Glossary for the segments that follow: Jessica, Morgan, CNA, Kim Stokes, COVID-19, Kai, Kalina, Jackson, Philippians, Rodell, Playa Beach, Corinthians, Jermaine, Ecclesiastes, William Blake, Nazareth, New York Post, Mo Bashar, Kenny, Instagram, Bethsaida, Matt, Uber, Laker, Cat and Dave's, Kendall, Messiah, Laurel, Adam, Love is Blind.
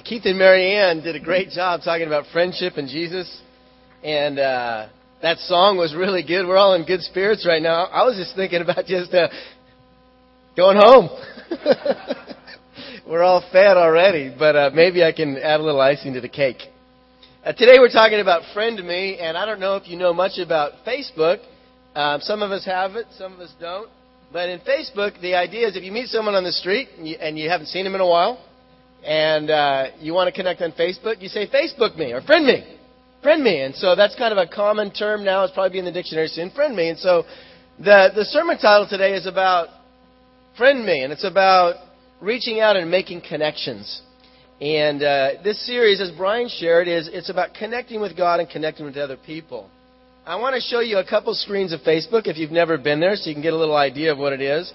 Keith and Marianne did a great job talking about friendship and Jesus. And that song was really good. We're all in good spirits right now. I was just thinking about just going home. We're all fed already, but maybe I can add a little icing to the cake. Today we're talking about Friend Me, and I don't know if you know much about Facebook. Some of us have it, some of us don't. But in Facebook, the idea is if you meet someone on the street and you haven't seen them in a while, and you want to connect on Facebook, you say, Facebook me, or friend me, friend me. And so that's kind of a common term now. It's probably in the dictionary soon, friend me. And so the sermon title today is about friend me, and it's about reaching out and making connections. And this series, as Brian shared, it's about connecting with God and connecting with other people. I want to show you a couple screens of Facebook if you've never been there, so you can get a little idea of what it is.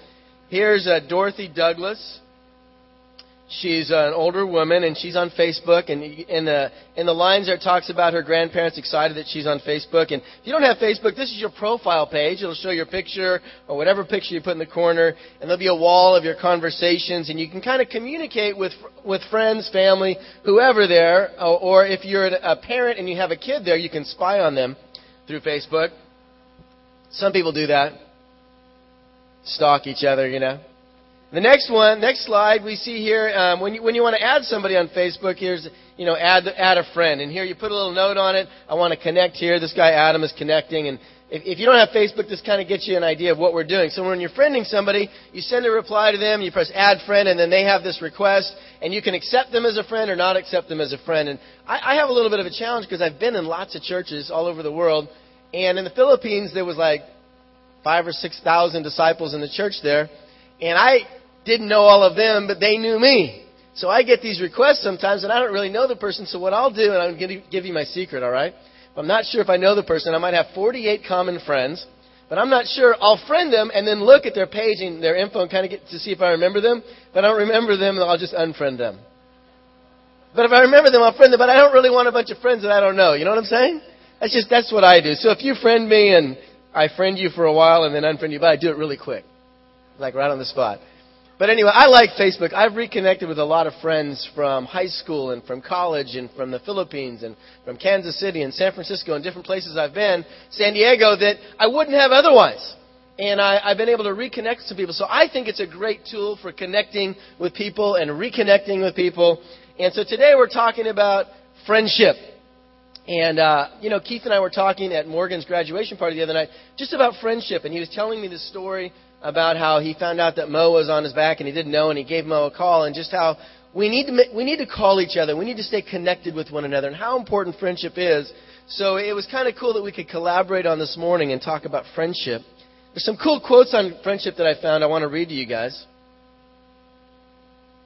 Here's Dorothy Douglas. She's an older woman, and she's on Facebook. And in the lines there, it talks about her grandparents excited that she's on Facebook. And if you don't have Facebook, this is your profile page. It'll show your picture or whatever picture you put in the corner, and there'll be a wall of your conversations, and you can kind of communicate with friends, family, whoever there. Or if you're a parent and you have a kid there, you can spy on them through Facebook. Some people do that. Stalk each other, you know. The next one, next slide, we see here, when you want to add somebody on Facebook, here's, you know, add a friend. And here you put a little note on it. I want to connect here. This guy Adam is connecting. And if you don't have Facebook, this kind of gets you an idea of what we're doing. So when you're friending somebody, you send a reply to them, you press add friend, and then they have this request. And you can accept them as a friend or not accept them as a friend. And I have a little bit of a challenge because I've been in lots of churches all over the world. And in the Philippines, there was like 5,000 or 6,000 disciples in the church there. And I didn't know all of them, but they knew me. So I get these requests sometimes, and I don't really know the person. So what I'll do, and I'm going to give you my secret, all right? If I'm not sure if I know the person, I might have 48 common friends, but I'm not sure. I'll friend them and then look at their page and their info and kind of get to see if I remember them. If I don't remember them, I'll just unfriend them. But if I remember them, I'll friend them. But I don't really want a bunch of friends that I don't know. You know what I'm saying? That's what I do. So if you friend me and I friend you for a while and then unfriend you, but I do it really quick, like right on the spot. But anyway, I like Facebook. I've reconnected with a lot of friends from high school and from college and from the Philippines and from Kansas City and San Francisco and different places I've been, San Diego, that I wouldn't have otherwise. And I've been able to reconnect to people. So I think it's a great tool for connecting with people and reconnecting with people. And so today we're talking about friendship. And, Keith and I were talking at Morgan's graduation party the other night just about friendship. And he was telling me this story about how he found out that Mo was on his back and he didn't know, and he gave Mo a call, and just how we need to call each other. We need to stay connected with one another and how important friendship is. So it was kind of cool that we could collaborate on this morning and talk about friendship. There's some cool quotes on friendship that I found I want to read to you guys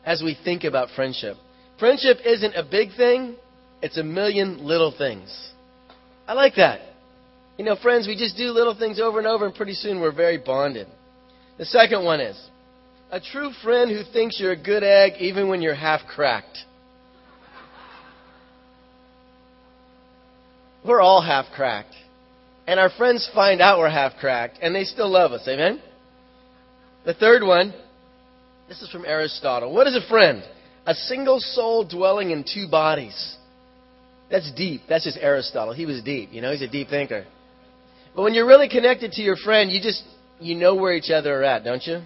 as we think about friendship. Friendship isn't a big thing. It's a million little things. I like that. You know, friends, we just do little things over and over, and pretty soon we're very bonded. The second one is, a true friend who thinks you're a good egg even when you're half cracked. We're all half cracked. And our friends find out we're half cracked, and they still love us. Amen? The third one, this is from Aristotle. What is a friend? A single soul dwelling in two bodies. That's deep. That's just Aristotle. He was deep. You know, he's a deep thinker. But when you're really connected to your friend, you know where each other are at, don't you?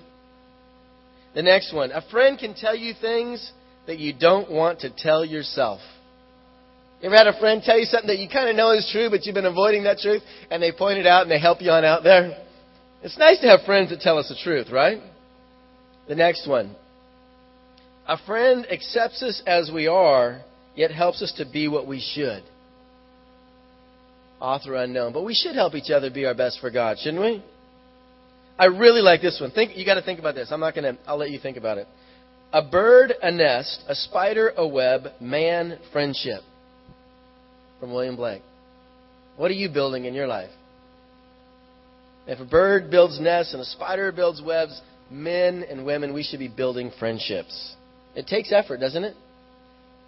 The next one. A friend can tell you things that you don't want to tell yourself. You ever had a friend tell you something that you kind of know is true, but you've been avoiding that truth, and they point it out and they help you on out there? It's nice to have friends that tell us the truth, right? The next one. A friend accepts us as we are, yet helps us to be what we should. Author unknown. But we should help each other be our best for God, shouldn't we? I really like this one. You got to think about this. I'll let you think about it. A bird, a nest, a spider, a web, man, friendship. From William Blake. What are you building in your life? If a bird builds nests and a spider builds webs, men and women, we should be building friendships. It takes effort, doesn't it?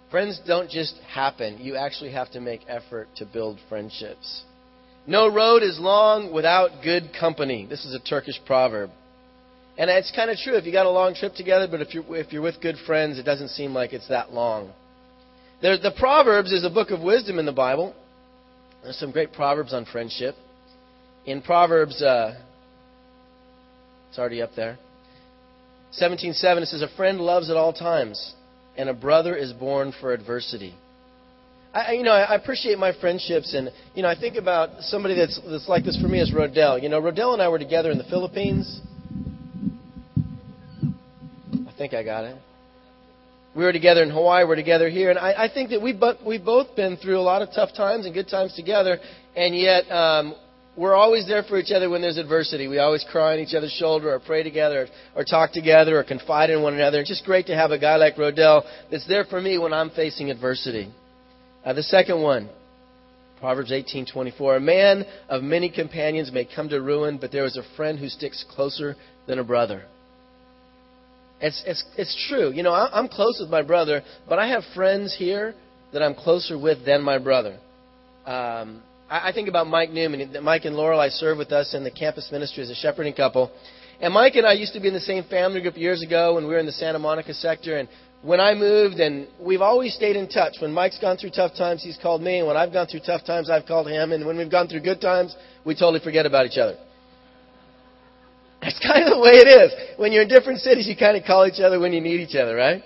Friends don't just happen. You actually have to make effort to build friendships. No road is long without good company. This is a Turkish proverb. And it's kind of true if you got a long trip together, but if you're with good friends, it doesn't seem like it's that long. The Proverbs is a book of wisdom in the Bible. There's some great Proverbs on friendship. In Proverbs, it's already up there. 17:7, it says, a friend loves at all times, and a brother is born for adversity. I appreciate my friendships, and, I think about somebody that's like this for me is Rodell. Rodell and I were together in the Philippines. I think I got it. We were together in Hawaii, we're together here, and I think that we've both been through a lot of tough times and good times together, and yet we're always there for each other when there's adversity. We always cry on each other's shoulder or pray together or talk together or confide in one another. It's just great to have a guy like Rodell that's there for me when I'm facing adversity. The second one, Proverbs 18:24. A man of many companions may come to ruin, but there is a friend who sticks closer than a brother. It's true. I'm close with my brother, but I have friends here that I'm closer with than my brother. I think about Mike Newman. Mike and Laurel, I serve with us in the campus ministry as a shepherding couple. And Mike and I used to be in the same family group years ago when we were in the Santa Monica sector. And when I moved, and we've always stayed in touch. When Mike's gone through tough times, he's called me. And when I've gone through tough times, I've called him. And when we've gone through good times, we totally forget about each other. That's kind of the way it is. When you're in different cities, you kind of call each other when you need each other, right?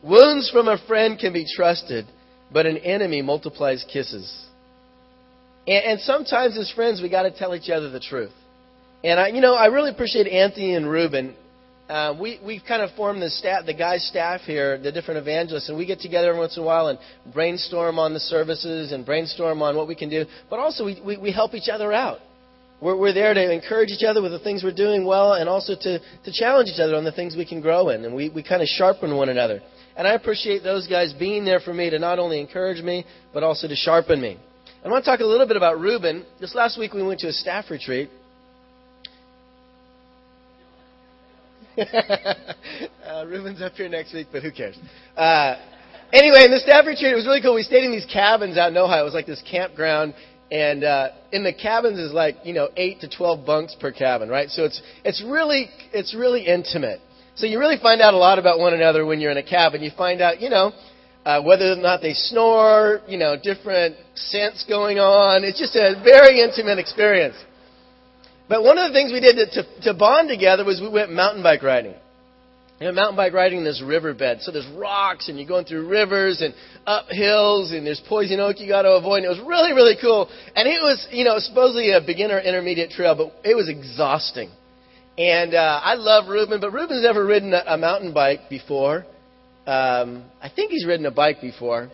Wounds from a friend can be trusted, but an enemy multiplies kisses. And sometimes as friends, we got to tell each other the truth. And I really appreciate Anthony and Reuben. We've kind of formed the guys' staff here, the different evangelists, and we get together every once in a while and brainstorm on the services and brainstorm on what we can do. But also we help each other out. We're there to encourage each other with the things we're doing well, and also to challenge each other on the things we can grow in. And we kind of sharpen one another. And I appreciate those guys being there for me to not only encourage me, but also to sharpen me. I want to talk a little bit about Reuben. This last week we went to a staff retreat. Reuben's up here next week, but who cares? Anyway, in the staff retreat, it was really cool. We stayed in these cabins out in Ohio. It was like this campground, and in the cabins is 8 to 12 bunks per cabin, right? So it's really intimate. So you really find out a lot about one another when you're in a cabin. You find out, whether or not they snore, different scents going on. It's just a very intimate experience. But one of the things we did to bond together was we went mountain bike riding. Mountain bike riding in this riverbed. So there's rocks, and you're going through rivers and up hills, and there's poison oak you got to avoid. And it was really, really cool. And it was, supposedly a beginner intermediate trail, but it was exhausting. And I love Reuben, but Reuben's never ridden a mountain bike before. I think he's ridden a bike before.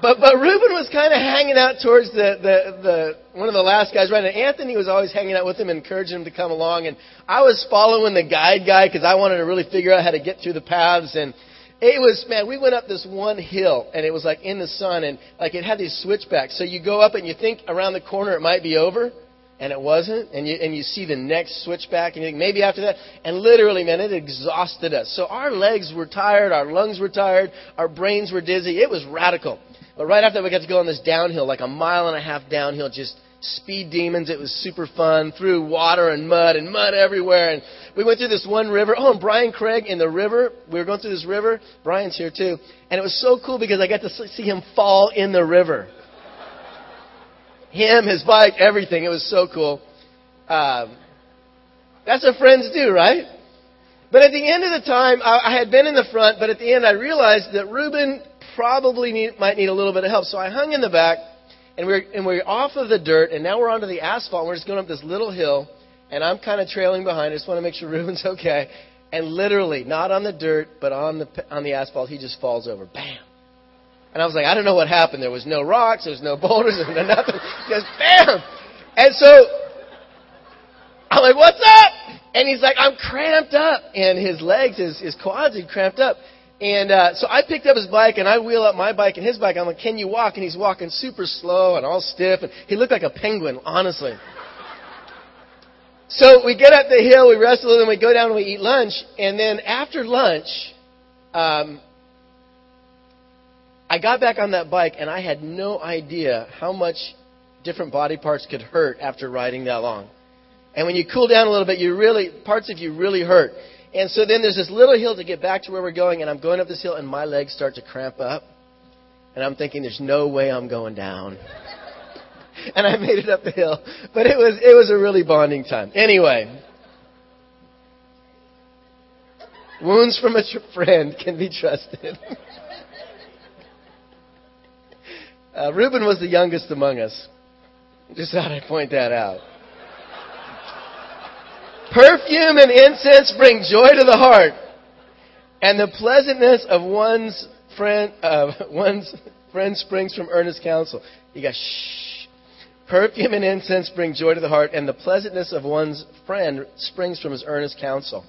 But Reuben was kind of hanging out towards the one of the last guys, right? And Anthony was always hanging out with him, encouraging him to come along. And I was following the guide guy because I wanted to really figure out how to get through the paths. And it was, we went up this one hill, and it was like in the sun, and like it had these switchbacks. So you go up and you think around the corner it might be over, and it wasn't. And you see the next switchback, and you think maybe after that. And literally, it exhausted us. So our legs were tired, our lungs were tired, our brains were dizzy. It was radical. But right after that, we got to go on this downhill, like a mile and a half downhill, just speed demons. It was super fun, through water and mud everywhere. And we went through this one river. Oh, and Brian Craig in the river. We were going through this river. Brian's here too. And it was so cool because I got to see him fall in the river. Him, his bike, everything. It was so cool. That's what friends do, right? But at the end of the time, I had been in the front, but at the end I realized that Reuben probably might need a little bit of help. So I hung in the back, and we're off of the dirt, and now we're onto the asphalt, and we're just going up this little hill, and I'm kind of trailing behind. I just want to make sure Reuben's okay. And literally, not on the dirt, but on the asphalt, he just falls over. Bam. And I was like, I don't know what happened. There was no rocks, there was no boulders, there was nothing. Just bam. And so I'm like, what's up? And he's like, I'm cramped up. And his legs, his quads had cramped up. And so I picked up his bike, and I wheel up my bike and his bike. I'm like, can you walk? And he's walking super slow and all stiff. And he looked like a penguin, honestly. So we get up the hill, we wrestle, and we go down and we eat lunch. And then after lunch, I got back on that bike, and I had no idea how much different body parts could hurt after riding that long. And when you cool down a little bit, parts of you really hurt. And so then there's this little hill to get back to where we're going, and I'm going up this hill, and my legs start to cramp up. And I'm thinking, there's no way I'm going down. And I made it up the hill. But it was a really bonding time. Anyway. Wounds from a friend can be trusted. Reuben was the youngest among us. Just thought I'd point that out. Perfume and incense bring joy to the heart, and the pleasantness of one's friend springs from earnest counsel. You got shh. Perfume and incense bring joy to the heart, and the pleasantness of one's friend springs from his earnest counsel.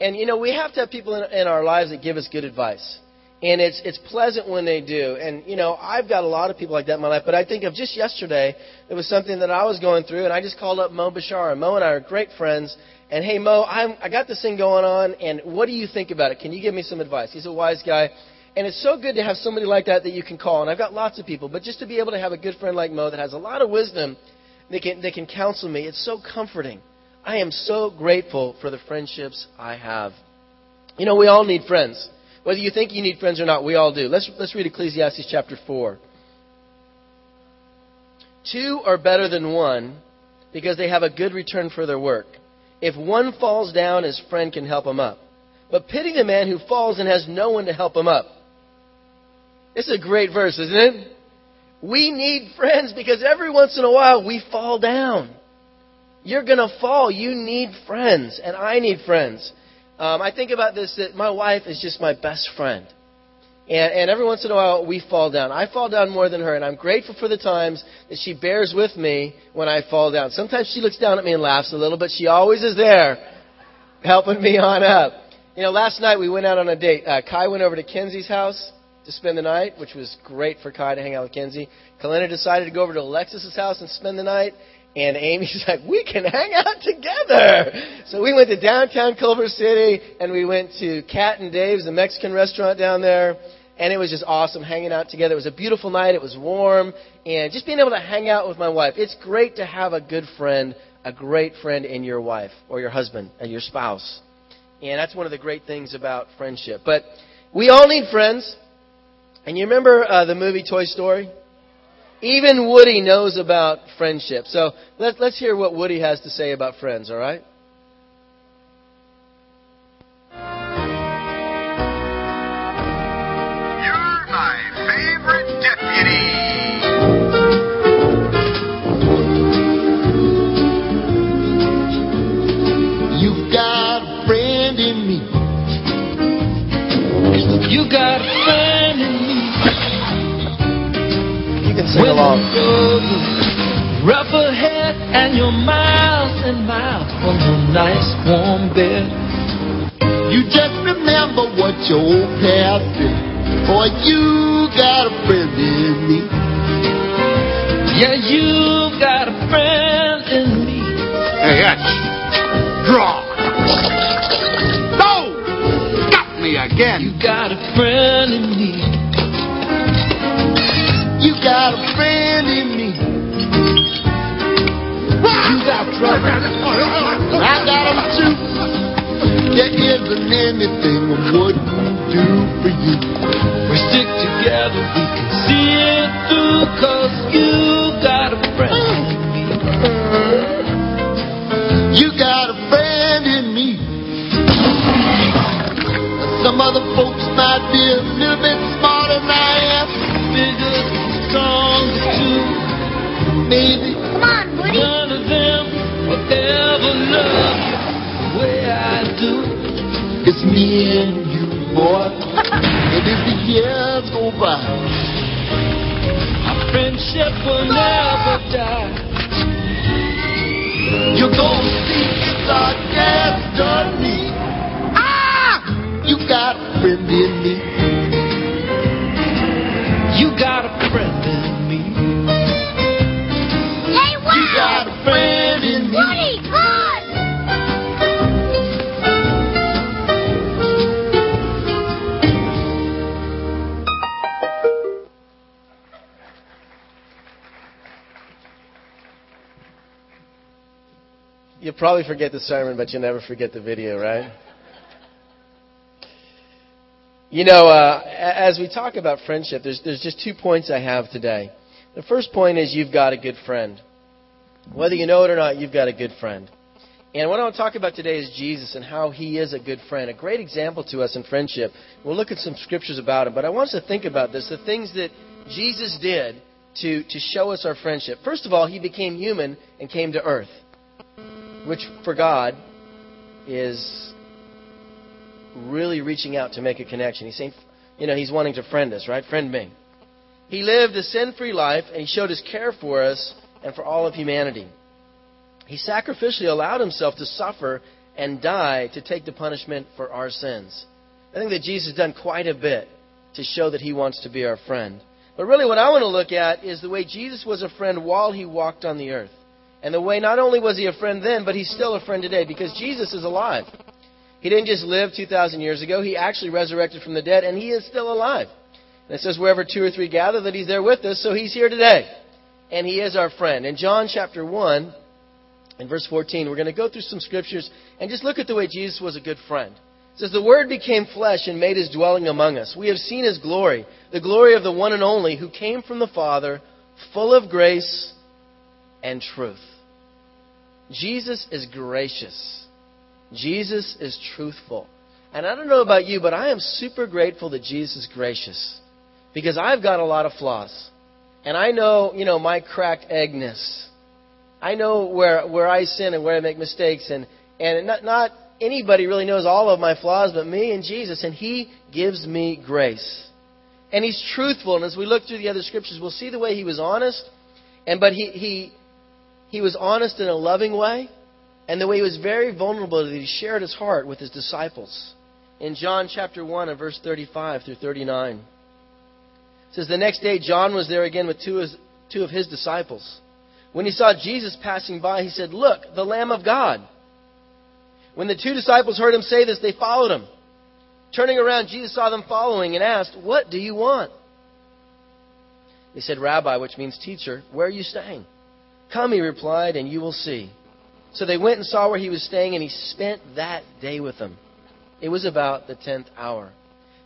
And, you know, we have to have people in our lives that give us good advice. And it's pleasant when they do. And, you know, I've got a lot of people like that in my life. But I think of just yesterday, it was something that I was going through. And I just called up Mo Bashar. And Mo and I are great friends. And, hey, Mo, I got this thing going on. And what do you think about it? Can you give me some advice? He's a wise guy. And it's so good to have somebody like that that you can call. And I've got lots of people. But just to be able to have a good friend like Mo that has a lot of wisdom, they can counsel me. It's so comforting. I am so grateful for the friendships I have. You know, we all need friends. Whether you think you need friends or not, we all do. Let's read Ecclesiastes chapter 4. 2 are better than 1 because they have a good return for their work. If one falls down, his friend can help him up. But pity the man who falls and has no one to help him up. This is a great verse, isn't it? We need friends because every once in a while we fall down. You're going to fall. You need friends. And I need friends. I think about this, that my wife is just my best friend. And every once in a while, we fall down. I fall down more than her. And I'm grateful for the times that she bears with me when I fall down. Sometimes she looks down at me and laughs a little, but she always is there helping me on up. You know, last night we went out on a date. Kai went over to Kenzie's house to spend the night, which was great for Kai to hang out with Kenzie. Kalina decided to go over to Alexis's house and spend the night. And Amy's like, we can hang out together. So we went to downtown Culver City, and we went to Cat and Dave's, the Mexican restaurant down there. And it was just awesome hanging out together. It was a beautiful night. It was warm. And just being able to hang out with my wife. It's great to have a great friend in your wife or your husband and your spouse. And that's one of the great things about friendship. But we all need friends. And you remember the movie Toy Story? Even Woody knows about friendship. So let's hear what Woody has to say about friends, all right? You're my favorite deputy. You've got a friend in me. You got a friend in me. Sing along. Rough ahead and you're miles and miles from your nice warm bed. You just remember what your old past did, for you got a friend in me. Yeah, you got a friend in me. Hey, draw. Oh, got me again. You got a friend in me. You got a friend in me. You got trouble. I got them too. There isn't anything I wouldn't do for you. We stick together, we can see it through, cause you got a friend in me. You got a friend in me. Some other folks might be a little bit smarter than I am. Bigger. Maybe come on, Woody. None of them will ever love the way I do. It's me and you, boy. And if the years go by, our friendship will never die. You're gonna see it's our destiny. Ah! You got a friend in me. You got a friend in me. Hey, wow. You got a friend in me. Woody, look. You'll probably forget the sermon, but you'll never forget the video, right? You know, as we talk about friendship, there's just 2 points I have today. The first point is you've got a good friend. Whether you know it or not, you've got a good friend. And what I want to talk about today is Jesus and how he is a good friend, a great example to us in friendship. We'll look at some scriptures about him, but I want us to think about this, the things that Jesus did to show us our friendship. First of all, he became human and came to earth, which for God is really reaching out to make a connection. He's saying, you know, he's wanting to friend us, right? Friend me. He lived a sin-free life, and he showed his care for us and for all of humanity. He sacrificially allowed himself to suffer and die to take the punishment for our sins. I think that Jesus has done quite a bit to show that he wants to be our friend. But really what I want to look at is the way Jesus was a friend while he walked on the earth. And the way not only was he a friend then, but he's still a friend today because Jesus is alive. He didn't just live 2,000 years ago. He actually resurrected from the dead, and he is still alive. And it says wherever two or three gather that he's there with us, so he's here today. And he is our friend. In John chapter 1, in verse 14, we're going to go through some scriptures and just look at the way Jesus was a good friend. It says, "The Word became flesh and made his dwelling among us. We have seen his glory, the glory of the one and only who came from the Father, full of grace and truth." Jesus is gracious. Jesus is truthful. And I don't know about you, but I am super grateful that Jesus is gracious because I've got a lot of flaws. And I know, you know, my cracked eggness. I know where I sin and where I make mistakes. And not anybody really knows all of my flaws but me and Jesus. And he gives me grace. And he's truthful. And as we look through the other scriptures, we'll see the way he was honest. But he was honest in a loving way. And the way he was very vulnerable that he shared his heart with his disciples. In John chapter 1 and verse 35 through 39. It says, "The next day John was there again with two of his disciples. When he saw Jesus passing by, he said, 'Look, the Lamb of God.' When the two disciples heard him say this, they followed him. Turning around, Jesus saw them following and asked, 'What do you want?' They said, 'Rabbi,' which means teacher, 'where are you staying?' 'Come,' he replied, 'and you will see.' So they went and saw where he was staying, and he spent that day with them. It was about the 10th hour."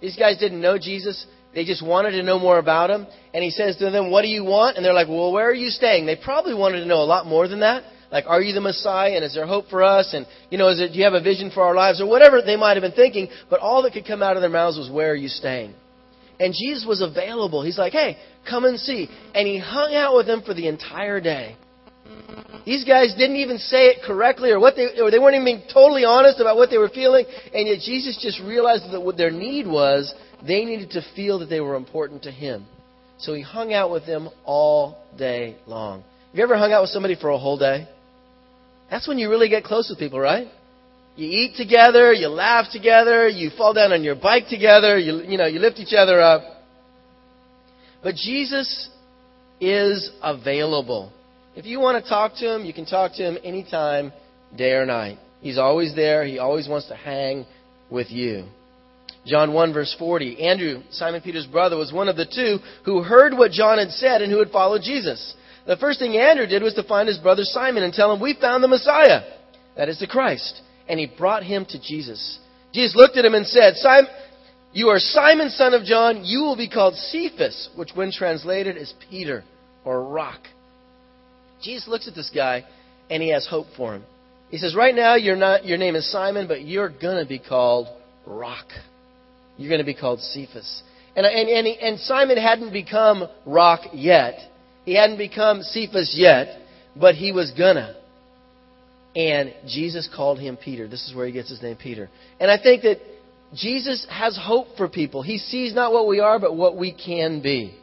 These guys didn't know Jesus. They just wanted to know more about him. And he says to them, "What do you want?" And they're like, "Well, where are you staying?" They probably wanted to know a lot more than that. Like, "Are you the Messiah? And is there hope for us? And, you know, do you have a vision for our lives?" Or whatever they might have been thinking. But all that could come out of their mouths was, "Where are you staying?" And Jesus was available. He's like, "Hey, come and see." And he hung out with them for the entire day. These guys didn't even say it correctly or they weren't even being totally honest about what they were feeling. And yet Jesus just realized that what their need was, they needed to feel that they were important to him. So he hung out with them all day long. Have you ever hung out with somebody for a whole day? That's when you really get close with people, right? You eat together, you laugh together, you fall down on your bike together, you lift each other up. But Jesus is available. If you want to talk to him, you can talk to him anytime, day or night. He's always there. He always wants to hang with you. John 1 verse 40, "Andrew, Simon Peter's brother, was one of the two who heard what John had said and who had followed Jesus. The first thing Andrew did was to find his brother Simon and tell him, 'We found the Messiah,' that is the Christ. And he brought him to Jesus. Jesus looked at him and said, 'Simon, you are Simon, son of John. You will be called Cephas,' which when translated is Peter or rock." Jesus looks at this guy and he has hope for him. He says, "Right now, your name is Simon, but you're going to be called rock. You're going to be called Cephas." And Simon hadn't become rock yet. He hadn't become Cephas yet, but he was gonna. And Jesus called him Peter. This is where he gets his name, Peter. And I think that Jesus has hope for people. He sees not what we are, but what we can be.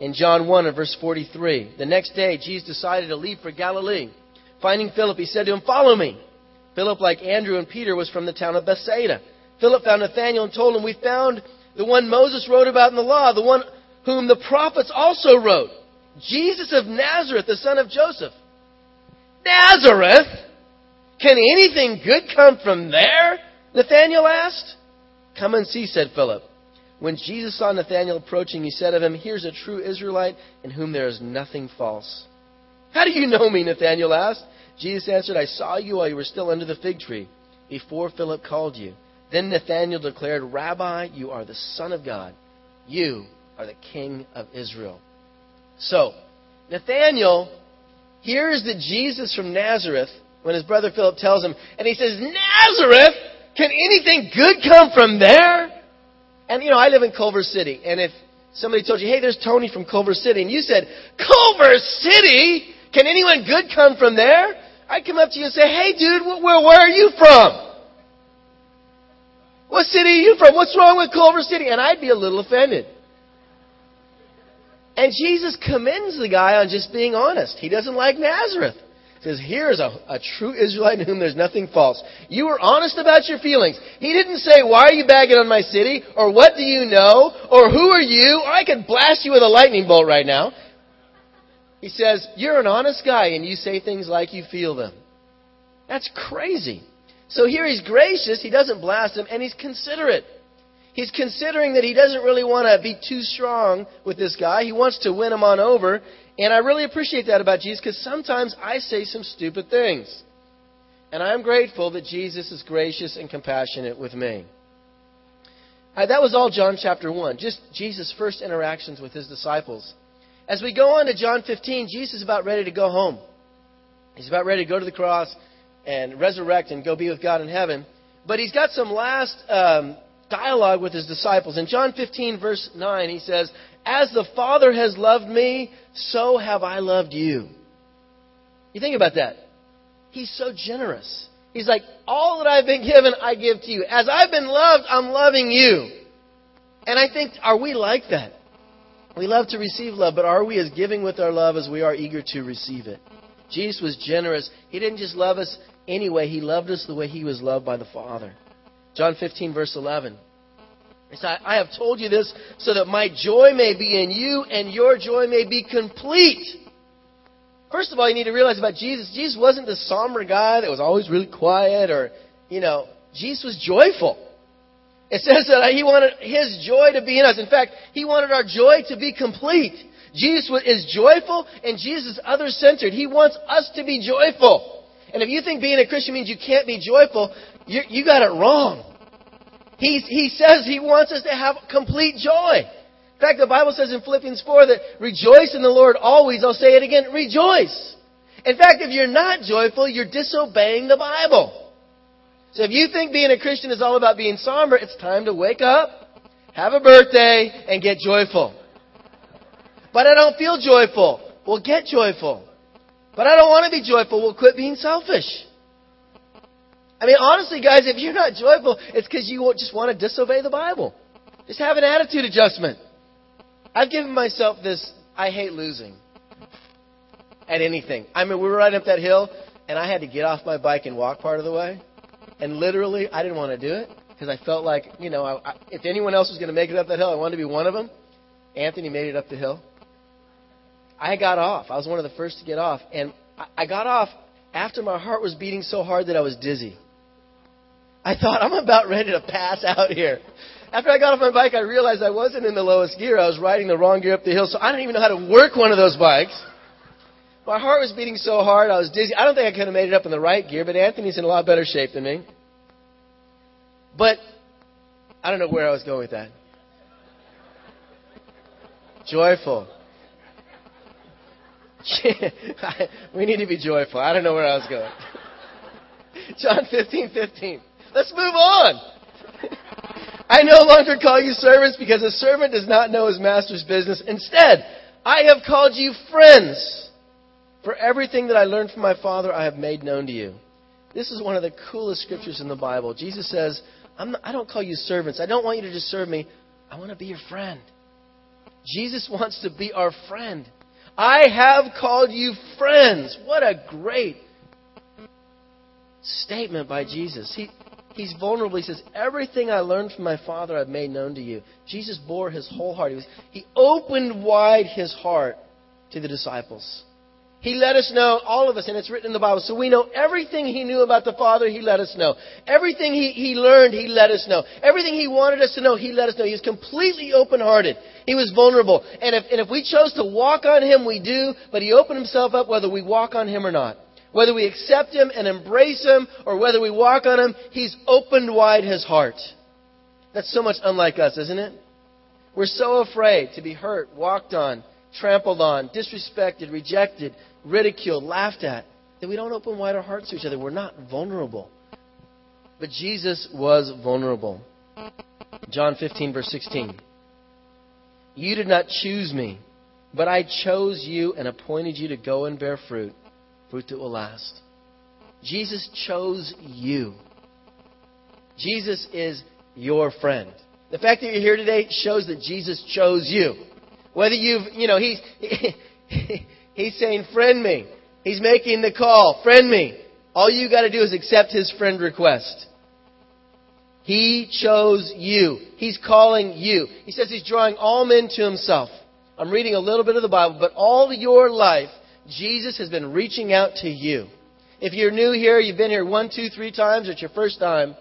In John 1 and verse 43, "The next day Jesus decided to leave for Galilee. Finding Philip, he said to him, 'Follow me.' Philip, like Andrew and Peter, was from the town of Bethsaida. Philip found Nathanael and told him, 'We found the one Moses wrote about in the law, the one whom the prophets also wrote, Jesus of Nazareth, the son of Joseph.' 'Nazareth? Can anything good come from there?' Nathanael asked. 'Come and see,' said Philip. When Jesus saw Nathanael approaching, he said of him, 'Here's a true Israelite in whom there is nothing false.' 'How do you know me?' Nathanael asked. Jesus answered, 'I saw you while you were still under the fig tree, before Philip called you. Then Nathanael declared, "Rabbi, you are the Son of God. You are the King of Israel." So, Nathanael hears that Jesus from Nazareth when his brother Philip tells him, and he says, "Nazareth? Can anything good come from there?" And, you know, I live in Culver City, and if somebody told you, "Hey, there's Tony from Culver City," and you said, "Culver City? Can anyone good come from there?" I'd come up to you and say, "Hey, dude, where are you from? What city are you from? What's wrong with Culver City?" And I'd be a little offended. And Jesus commends the guy on just being honest. He doesn't like Nazareth. He says, "Here is a true Israelite in whom there's nothing false." You were honest about your feelings. He didn't say, "Why are you bagging on my city?" Or, "What do you know?" Or, "Who are you?" Or, I could blast you with a lightning bolt right now. He says, "You're an honest guy and you say things like you feel them." That's crazy. So here he's gracious. He doesn't blast him, and he's considerate. He's considering that he doesn't really want to be too strong with this guy. He wants to win him on over. And I really appreciate that about Jesus, because sometimes I say some stupid things. And I'm grateful that Jesus is gracious and compassionate with me. That was all John chapter 1, just Jesus' first interactions with his disciples. As we go on to John 15, Jesus is about ready to go home. He's about ready to go to the cross and resurrect and go be with God in heaven. But he's got some last dialogue with his disciples. In John 15, verse 9, he says, "As the Father has loved me, so have I loved you." You think about that. He's so generous. He's like, all that I've been given, I give to you. As I've been loved, I'm loving you. And I think, are we like that? We love to receive love, but are we as giving with our love as we are eager to receive it? Jesus was generous. He didn't just love us anyway. He loved us the way he was loved by the Father. John 15, verse 11. He said, "I have told you this so that my joy may be in you and your joy may be complete." First of all, you need to realize about Jesus, Jesus wasn't the somber guy that was always really quiet or, you know, Jesus was joyful. It says that he wanted his joy to be in us. In fact, he wanted our joy to be complete. Jesus is joyful, and Jesus is other-centered. He wants us to be joyful. And if you think being a Christian means you can't be joyful, you got it wrong. He says he wants us to have complete joy. In fact, the Bible says in Philippians 4 that rejoice in the Lord always. I'll say it again, rejoice. In fact, if you're not joyful, you're disobeying the Bible. So if you think being a Christian is all about being somber, it's time to wake up, have a birthday, and get joyful. "But I don't feel joyful." Well, get joyful. "But I don't want to be joyful." Well, quit being selfish. I mean, honestly, guys, if you're not joyful, it's because you just want to disobey the Bible. Just have an attitude adjustment. I've given myself this, I hate losing at anything. I mean, we were riding up that hill, and I had to get off my bike and walk part of the way. And literally, I didn't want to do it because I felt like, you know, if anyone else was going to make it up that hill, I wanted to be one of them. Anthony made it up the hill. I got off. I was one of the first to get off. And I got off after my heart was beating so hard that I was dizzy. I thought, I'm about ready to pass out here. After I got off my bike, I realized I wasn't in the lowest gear. I was riding the wrong gear up the hill, so I didn't even know how to work one of those bikes. My heart was beating so hard, I was dizzy. I don't think I could have made it up in the right gear, but Anthony's in a lot better shape than me. But I don't know where I was going with that. Joyful. We need to be joyful. I don't know where I was going. John 15:15. Let's move on. "I no longer call you servants, because a servant does not know his master's business. Instead, I have called you friends. For everything that I learned from my Father, I have made known to you." This is one of the coolest scriptures in the Bible. Jesus says, I don't call you servants. I don't want you to just serve me. I want to be your friend. Jesus wants to be our friend. "I have called you friends." What a great statement by Jesus. He's vulnerable. He says, "Everything I learned from my Father I've made known to you." Jesus bore his whole heart. He opened wide his heart to the disciples. He let us know, all of us, and it's written in the Bible, so we know everything he knew about the Father, he let us know. Everything he learned, he let us know. Everything he wanted us to know, he let us know. He was completely open-hearted. He was vulnerable. And if we chose to walk on him, we do, but he opened himself up whether we walk on him or not. Whether we accept him and embrace him or whether we walk on him, he's opened wide his heart. That's so much unlike us, isn't it? We're so afraid to be hurt, walked on, trampled on, disrespected, rejected, ridiculed, laughed at, that we don't open wide our hearts to each other. We're not vulnerable. But Jesus was vulnerable. John 15, verse 16. You did not choose me, but I chose you and appointed you to go and bear fruit, fruit that will last. Jesus chose you. Jesus is your friend. The fact that you're here today shows that Jesus chose you. Whether you've, he's saying, friend me. He's making the call, friend me. All you got to do is accept his friend request. He chose you. He's calling you. He says he's drawing all men to himself. I'm reading a little bit of the Bible, but all your life, Jesus has been reaching out to you. If you're new here, you've been here 1, 2, 3 times, it's your first time,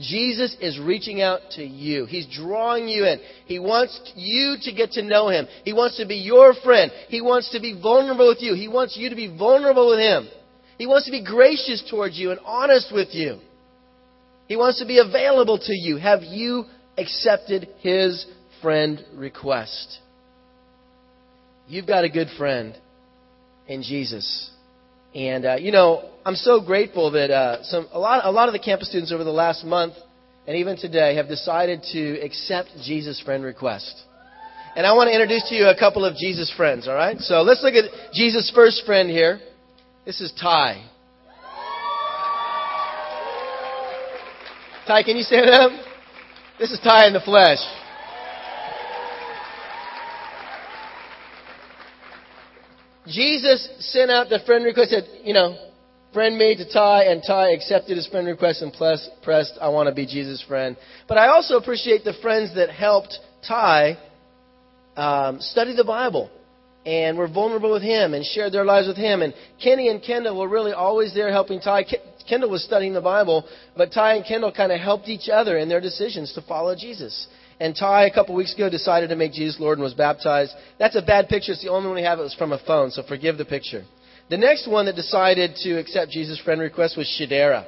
Jesus is reaching out to you. He's drawing you in. He wants you to get to know him. He wants to be your friend. He wants to be vulnerable with you. He wants you to be vulnerable with him. He wants to be gracious towards you and honest with you. He wants to be available to you. Have you accepted his friend request? You've got a good friend in Jesus. And, I'm so grateful that a lot of the campus students over the last month and even today have decided to accept Jesus' friend request. And I want to introduce to you a couple of Jesus' friends, all right? So let's look at Jesus' first friend here. This is Ty. Ty, can you stand up? This is Ty in the flesh. Jesus sent out the friend request, said, friend me to Ty, and Ty accepted his friend request and pressed, I want to be Jesus' friend. But I also appreciate the friends that helped Ty study the Bible and were vulnerable with him and shared their lives with him. And Kenny and Kendall were really always there helping Ty. Kendall was studying the Bible, but Ty and Kendall kind of helped each other in their decisions to follow Jesus. And Ty, a couple weeks ago, decided to make Jesus Lord and was baptized. That's a bad picture. It's the only one we have. It was from a phone, so forgive the picture. The next one that decided to accept Jesus' friend request was Shadara.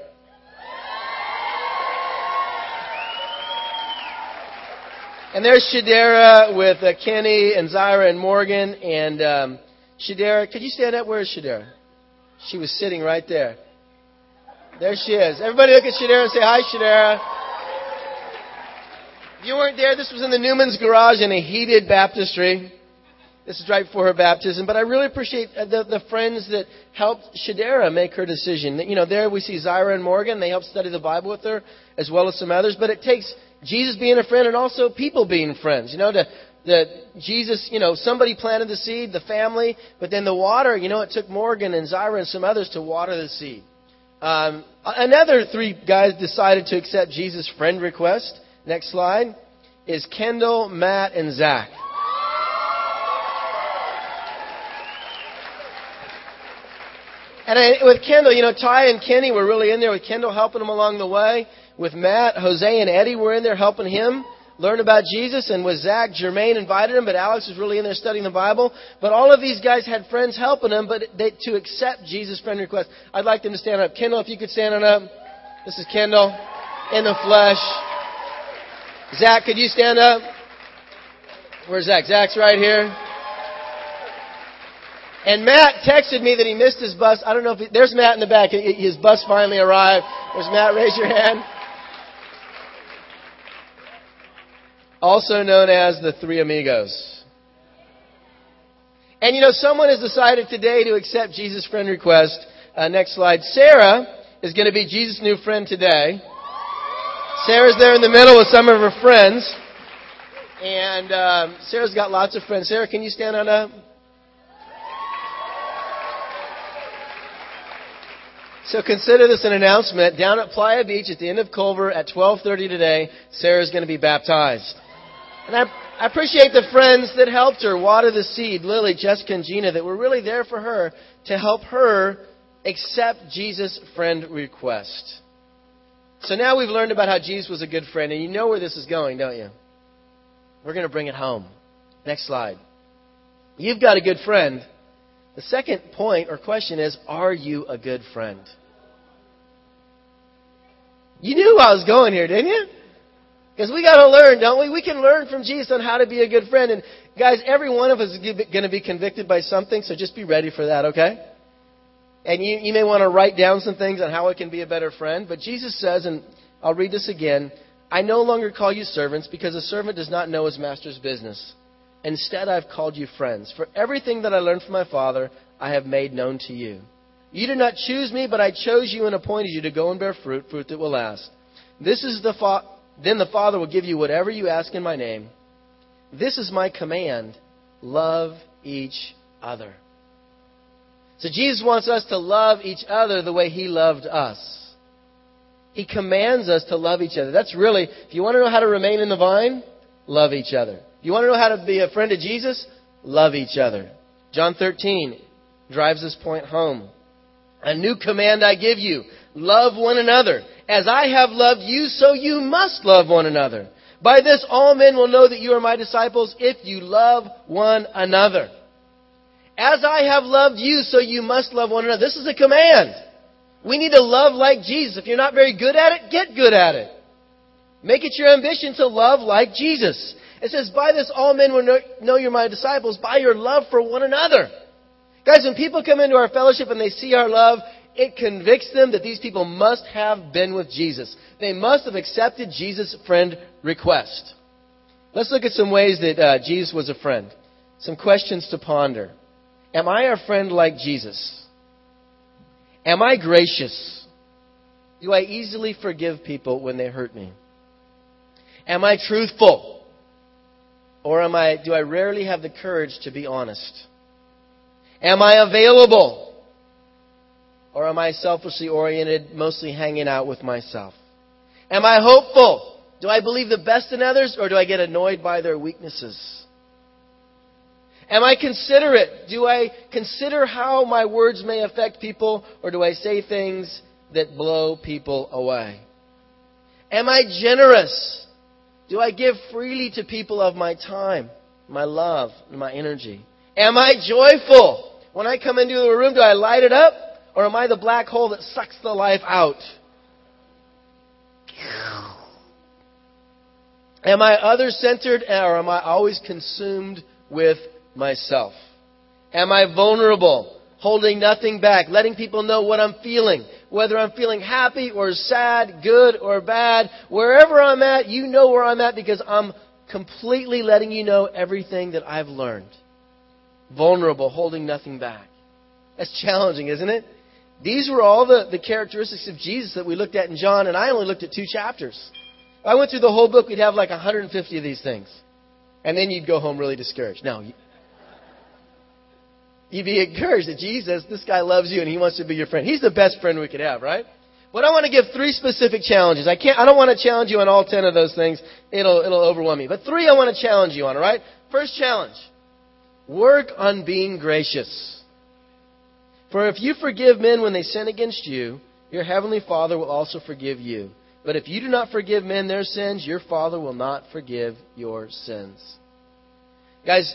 And there's Shadara with Kenny and Zyra and Morgan. And Shadara, could you stand up? Where is Shadara? She was sitting right there. There she is. Everybody look at Shadara and say, hi, Shadara. If you weren't there, this was in the Newman's garage in a heated baptistry. This is right before her baptism. But I really appreciate the friends that helped Shadara make her decision. There we see Zyra and Morgan. They helped study the Bible with her, as well as some others. But it takes Jesus being a friend and also people being friends. Jesus, somebody planted the seed, the family. But then the water, it took Morgan and Zyra and some others to water the seed. Another 3 guys decided to accept Jesus' friend request. Next slide is Kendall, Matt, and Zach. And with Kendall, Ty and Kenny were really in there with Kendall, helping him along the way. With Matt, Jose and Eddie were in there helping him learn about Jesus. And with Zach, Jermaine invited him, but Alex was really in there studying the Bible. But all of these guys had friends helping them to accept Jesus' friend request. I'd like them to stand up. Kendall, if you could stand on up. This is Kendall in the flesh. Zach, could you stand up? Where's Zach? Zach's right here. And Matt texted me that he missed his bus. I don't know if there's Matt in the back. His bus finally arrived. There's Matt. Raise your hand. Also known as the 3 Amigos. And someone has decided today to accept Jesus' friend request. Next slide. Sarah is going to be Jesus' new friend today. Sarah's there in the middle with some of her friends. And Sarah's got lots of friends. Sarah, can you stand on up? So consider this an announcement. Down at Playa Beach at the end of Culver at 12:30 today, Sarah's going to be baptized. And I appreciate the friends that helped her water the seed, Lily, Jessica, and Gina, that were really there for her to help her accept Jesus' friend request. So now we've learned about how Jesus was a good friend, and you know where this is going, don't you? We're going to bring it home. Next slide. You've got a good friend The second point or question is, are you a good friend? You knew I was going here, didn't you? Because we got to learn, don't we? We can learn from Jesus on how to be a good friend. And guys, every one of us is going to be convicted by something, so just be ready for that, okay? And you may want to write down some things on how I can be a better friend. But Jesus says, and I'll read this again, I no longer call you servants because a servant does not know his master's business. Instead, I've called you friends. For everything that I learned from my Father, I have made known to you. You did not choose me, but I chose you and appointed you to go and bear fruit that will last. Then the Father will give you whatever you ask in my name. This is my command. Love each other. So Jesus wants us to love each other the way he loved us. He commands us to love each other. That's really, if you want to know how to remain in the vine, love each other. You want to know how to be a friend of Jesus? Love each other. John 13 drives this point home. A new command I give you. Love one another. As I have loved you, so you must love one another. By this, all men will know that you are my disciples if you love one another. As I have loved you, so you must love one another. This is a command. We need to love like Jesus. If you're not very good at it, get good at it. Make it your ambition to love like Jesus. It says, by this, all men will know you're my disciples by your love for one another. Guys, when people come into our fellowship and they see our love, it convicts them that these people must have been with Jesus. They must have accepted Jesus' friend request. Let's look at some ways that Jesus was a friend. Some questions to ponder. Am I a friend like Jesus? Am I gracious? Do I easily forgive people when they hurt me? Am I truthful? Or do I rarely have the courage to be honest? Am I available? Or am I selfishly oriented, mostly hanging out with myself? Am I hopeful? Do I believe the best in others, or do I get annoyed by their weaknesses? Am I considerate? Do I consider how my words may affect people, or do I say things that blow people away? Am I generous? Do I give freely to people of my time, my love, and my energy? Am I joyful? When I come into the room, do I light it up? Or am I the black hole that sucks the life out? Am I other-centered, or am I always consumed with myself? Am I vulnerable, holding nothing back, letting people know what I'm feeling? Whether I'm feeling happy or sad, good or bad, wherever I'm at, you know where I'm at because I'm completely letting you know everything that I've learned. Vulnerable, holding nothing back. That's challenging, isn't it? These were all the characteristics of Jesus that we looked at in John, and I only looked at 2 chapters. If I went through the whole book, we'd have like 150 of these things. And then you'd go home really discouraged. No. You'd be encouraged that Jesus, this guy loves you and he wants to be your friend. He's the best friend we could have, right? But I want to give 3 specific challenges. I don't want to challenge you on all 10 of those things. It'll overwhelm you. But 3 I want to challenge you on, all right? First challenge. Work on being gracious. For if you forgive men when they sin against you, your heavenly Father will also forgive you. But if you do not forgive men their sins, your Father will not forgive your sins. Guys,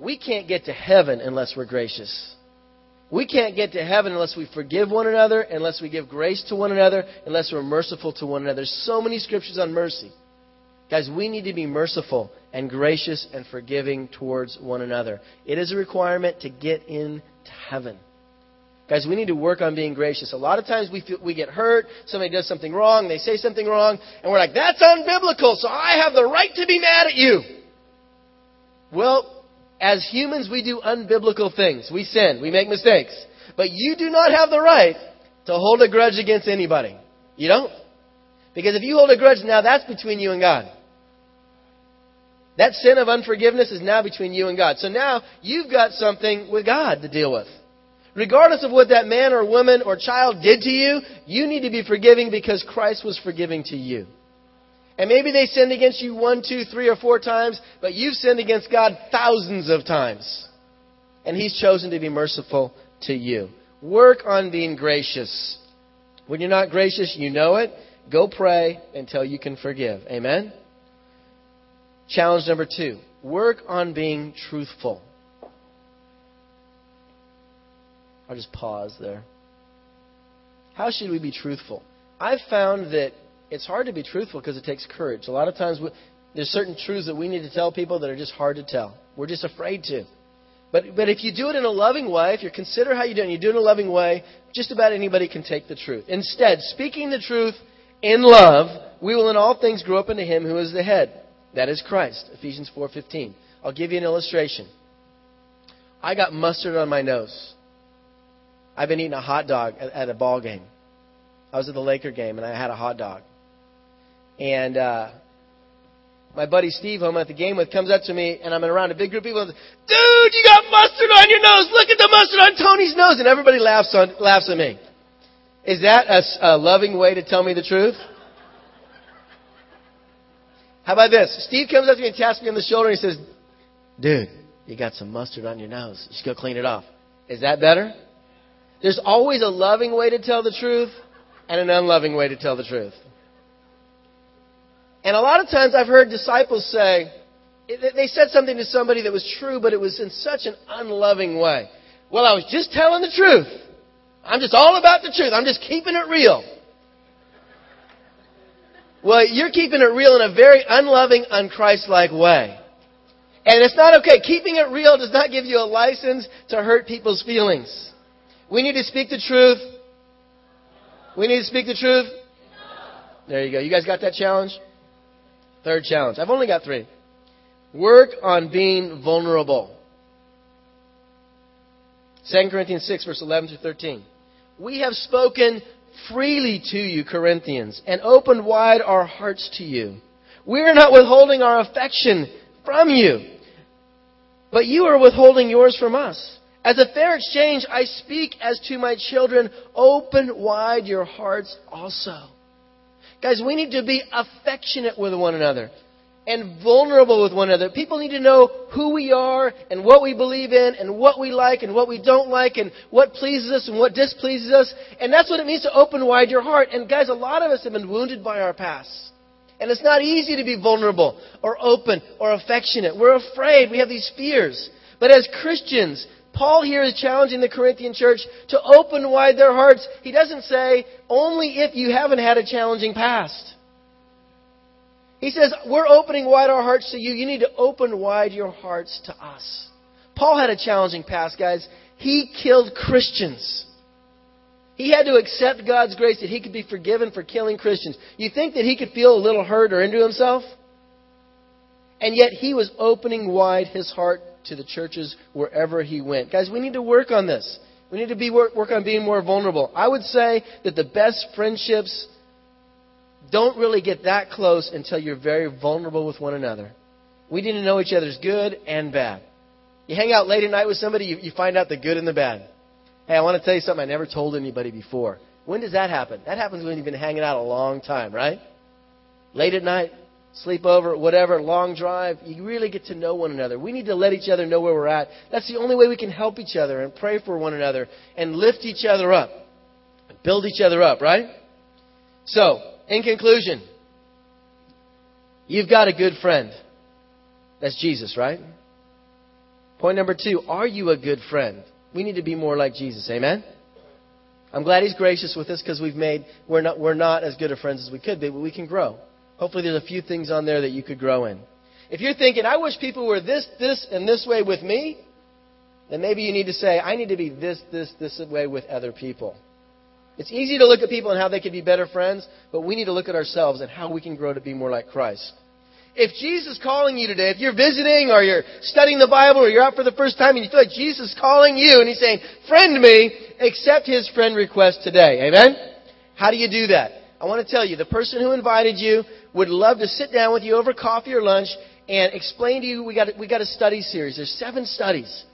we can't get to heaven unless we're gracious. We can't get to heaven unless we forgive one another, unless we give grace to one another, unless we're merciful to one another. There's so many scriptures on mercy. Guys, we need to be merciful and gracious and forgiving towards one another. It is a requirement to get into heaven. Guys, we need to work on being gracious. A lot of times we get hurt, somebody does something wrong, they say something wrong, and we're like, that's unbiblical, so I have the right to be mad at you. Well, as humans, we do unbiblical things. We sin. We make mistakes. But you do not have the right to hold a grudge against anybody. You don't. Because if you hold a grudge, now that's between you and God. That sin of unforgiveness is now between you and God. So now you've got something with God to deal with. Regardless of what that man or woman or child did to you, you need to be forgiving because Christ was forgiving to you. And maybe they sinned against you 1, 2, 3, or 4 times, but you've sinned against God thousands of times. And He's chosen to be merciful to you. Work on being gracious. When you're not gracious, you know it. Go pray until you can forgive. Amen? Challenge number 2. Work on being truthful. I'll just pause there. How should we be truthful? I've found that it's hard to be truthful because it takes courage. A lot of times there's certain truths that we need to tell people that are just hard to tell. We're just afraid to. But if you do it in a loving way, if you consider how you do it and you do it in a loving way, just about anybody can take the truth. Instead, speaking the truth in love, we will in all things grow up into Him who is the head. That is Christ, Ephesians 4:15. I'll give you an illustration. I got mustard on my nose. I've been eating a hot dog at a ball game. I was at the Laker game, and I had a hot dog. And my buddy Steve, who I'm at the game with, comes up to me, and I'm around a big group of people, and says, "Dude, you got mustard on your nose. Look at the mustard on Tony's nose." And everybody laughs at me. Is that a loving way to tell me the truth? How about this? Steve comes up to me and taps me on the shoulder, and he says, "Dude, you got some mustard on your nose. You should go clean it off." Is that better? There's always a loving way to tell the truth and an unloving way to tell the truth. And a lot of times I've heard disciples say, they said something to somebody that was true, but it was in such an unloving way. "Well, I was just telling the truth. I'm just all about the truth. I'm just keeping it real." Well, you're keeping it real in a very unloving, un-Christ-like way. And it's not okay. Keeping it real does not give you a license to hurt people's feelings. We need to speak the truth. We need to speak the truth. There you go. You guys got that challenge? Third challenge. I've only got 3. Work on being vulnerable. 2 Corinthians 6, verse 11 through 13. "We have spoken freely to you, Corinthians, and opened wide our hearts to you. We are not withholding our affection from you, but you are withholding yours from us. As a fair exchange, I speak as to my children. Open wide your hearts also." Guys, we need to be affectionate with one another and vulnerable with one another. People need to know who we are and what we believe in and what we like and what we don't like and what pleases us and what displeases us. And that's what it means to open wide your heart. And guys, a lot of us have been wounded by our past. And it's not easy to be vulnerable or open or affectionate. We're afraid. We have these fears. But as Christians, Paul here is challenging the Corinthian church to open wide their hearts. He doesn't say, only if you haven't had a challenging past. He says, we're opening wide our hearts to you. You need to open wide your hearts to us. Paul had a challenging past, guys. He killed Christians. He had to accept God's grace that he could be forgiven for killing Christians. You think that he could feel a little hurt or into himself? And yet he was opening wide his heart to the churches wherever he went. Guys, we need to work on this. We need to work on being more vulnerable. I would say that the best friendships don't really get that close until you're very vulnerable with one another. We need to know each other's good and bad. You hang out late at night with somebody, you find out the good and the bad. Hey, I want to tell you something I never told anybody before. When does that happen? That happens when you've been hanging out a long time, right? Late at night, sleepover, whatever, long drive. You really get to know one another. We need to let each other know where we're at. That's the only way we can help each other and pray for one another and lift each other up and build each other up, right? So, in conclusion, you've got a good friend. That's Jesus, right? Point number 2, are you a good friend? We need to be more like Jesus, amen? I'm glad He's gracious with us because we're not as good of friends as we could be, but we can grow. Hopefully there's a few things on there that you could grow in. If you're thinking, I wish people were this, and this way with me, then maybe you need to say, I need to be this way with other people. It's easy to look at people and how they could be better friends, but we need to look at ourselves and how we can grow to be more like Christ. If Jesus is calling you today, if you're visiting or you're studying the Bible or you're out for the first time and you feel like Jesus is calling you and He's saying, friend me, accept His friend request today. Amen? How do you do that? I want to tell you, the person who invited you would love to sit down with you over coffee or lunch and explain to you, we got a study series. There's 7 studies.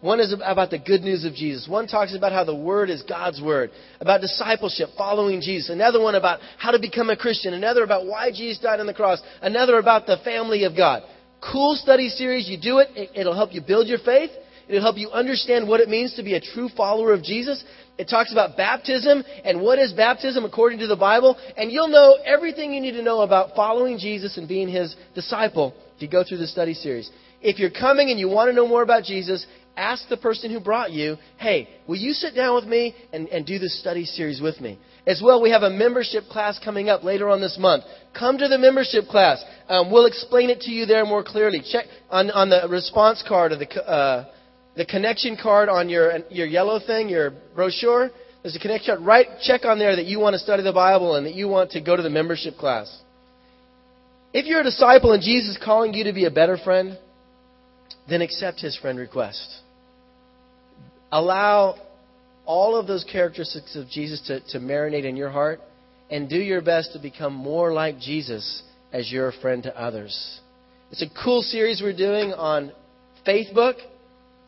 One is about the good news of Jesus. One talks about how the Word is God's Word, about discipleship, following Jesus. Another one about how to become a Christian. Another about why Jesus died on the cross. Another about the family of God. Cool study series. You do it. It'll help you build your faith. It'll help you understand what it means to be a true follower of Jesus. It talks about baptism and what is baptism according to the Bible. And you'll know everything you need to know about following Jesus and being His disciple if you go through the study series. if you're coming and you want to know more about Jesus, ask the person who brought you, hey, will you sit down with me and do this study series with me? As well, we have a membership class coming up later on this month. Come to the membership class. We'll explain it to you there more clearly. Check on the response card or the connection card on your yellow thing, your brochure. There's a connection card. Right, check on there that you want to study the Bible and that you want to go to the membership class. If you're a disciple and Jesus is calling you to be a better friend, then accept his friend request. Allow all of those characteristics of Jesus to marinate in your heart and do your best to become more like Jesus as your friend to others. It's a cool series we're doing on Facebook.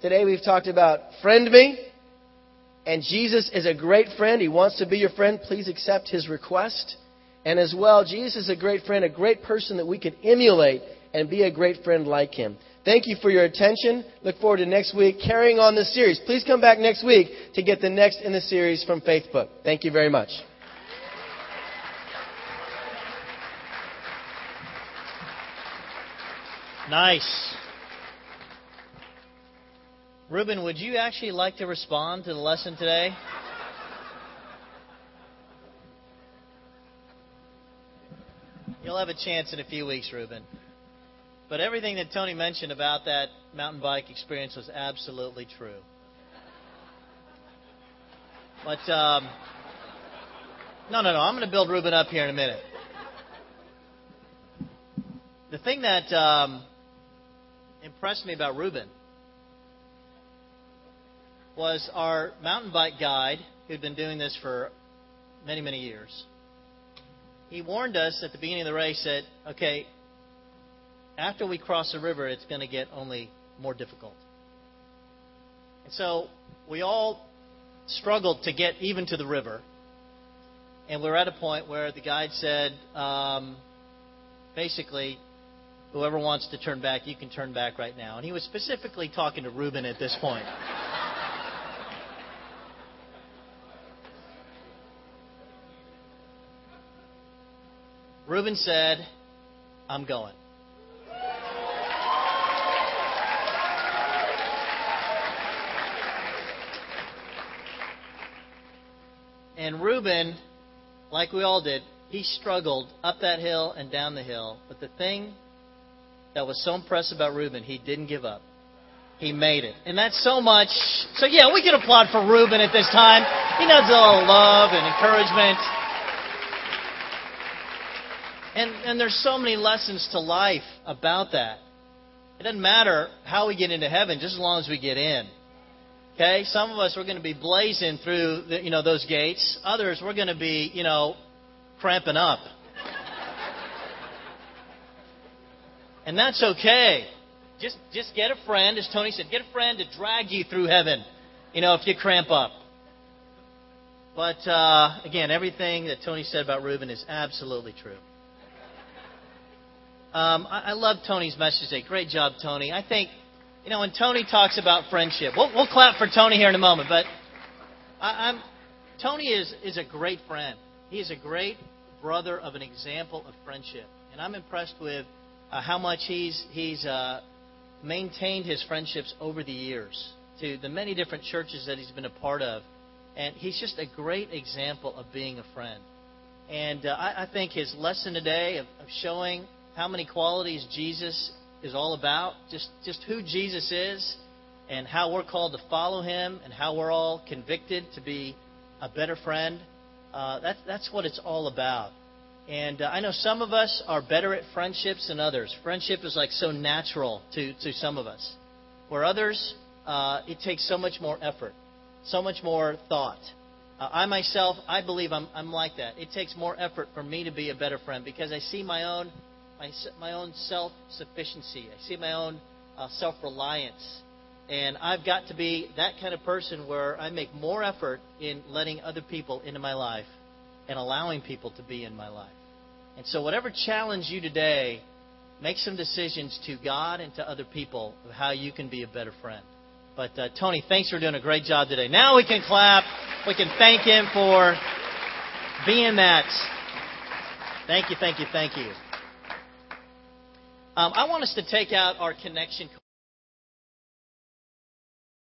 Today we've talked about Friend Me, and Jesus is a great friend. He wants to be your friend. Please accept his request. And as well, Jesus is a great friend, a great person that we can emulate and be a great friend like him. Thank you for your attention. Look forward to next week carrying on this series. Please come back next week to get the next in the series from Facebook. Thank you very much. Nice. Reuben, would you actually like to respond to the lesson today? You'll have a chance in a few weeks, Reuben. But everything that Tony mentioned about that mountain bike experience was absolutely true. But, no, I'm going to build Reuben up here in a minute. The thing that impressed me about Reuben was our mountain bike guide, who'd been doing this for many, many years. He warned us at the beginning of the race that, okay, after we cross the river, it's going to get only more difficult. And so we all struggled to get even to the river. And we were at a point where the guide said, basically, whoever wants to turn back, you can turn back right now. And he was specifically talking to Reuben at this point. Reuben said, I'm going. And Reuben, like we all did, he struggled up that hill and down the hill. But the thing that was so impressive about Reuben, he didn't give up. He made it. And that's so much. So, yeah, we can applaud for Reuben at this time. He needs a little love and encouragement. And there's so many lessons to life about that. It doesn't matter how we get into heaven, just as long as we get in. Okay, some of us, we're going to be blazing through, those gates. Others, we're going to be, cramping up. And that's okay. Just get a friend, as Tony said, get a friend to drag you through heaven, if you cramp up. But, again, everything that Tony said about Reuben is absolutely true. I love Tony's message today. Great job, Tony. I think... when Tony talks about friendship, we'll clap for Tony here in a moment, but Tony is a great friend. He is a great brother of an example of friendship. And I'm impressed with how much he's maintained his friendships over the years to the many different churches that he's been a part of. And he's just a great example of being a friend. And I think his lesson today of showing how many qualities Jesus is all about, just who Jesus is and how we're called to follow him and how we're all convicted to be a better friend. That's what it's all about. And I know some of us are better at friendships than others. Friendship is like so natural to some of us. Where others, it takes so much more effort, so much more thought. I myself, I believe I'm like that. It takes more effort for me to be a better friend because I see my own self-sufficiency. I see my own self-reliance. And I've got to be that kind of person where I make more effort in letting other people into my life and allowing people to be in my life. And so whatever challenge you today, make some decisions to God and to other people of how you can be a better friend. But Tony, thanks for doing a great job today. Now we can clap. We can thank him for being that. Thank you. I want us to take out our connection card.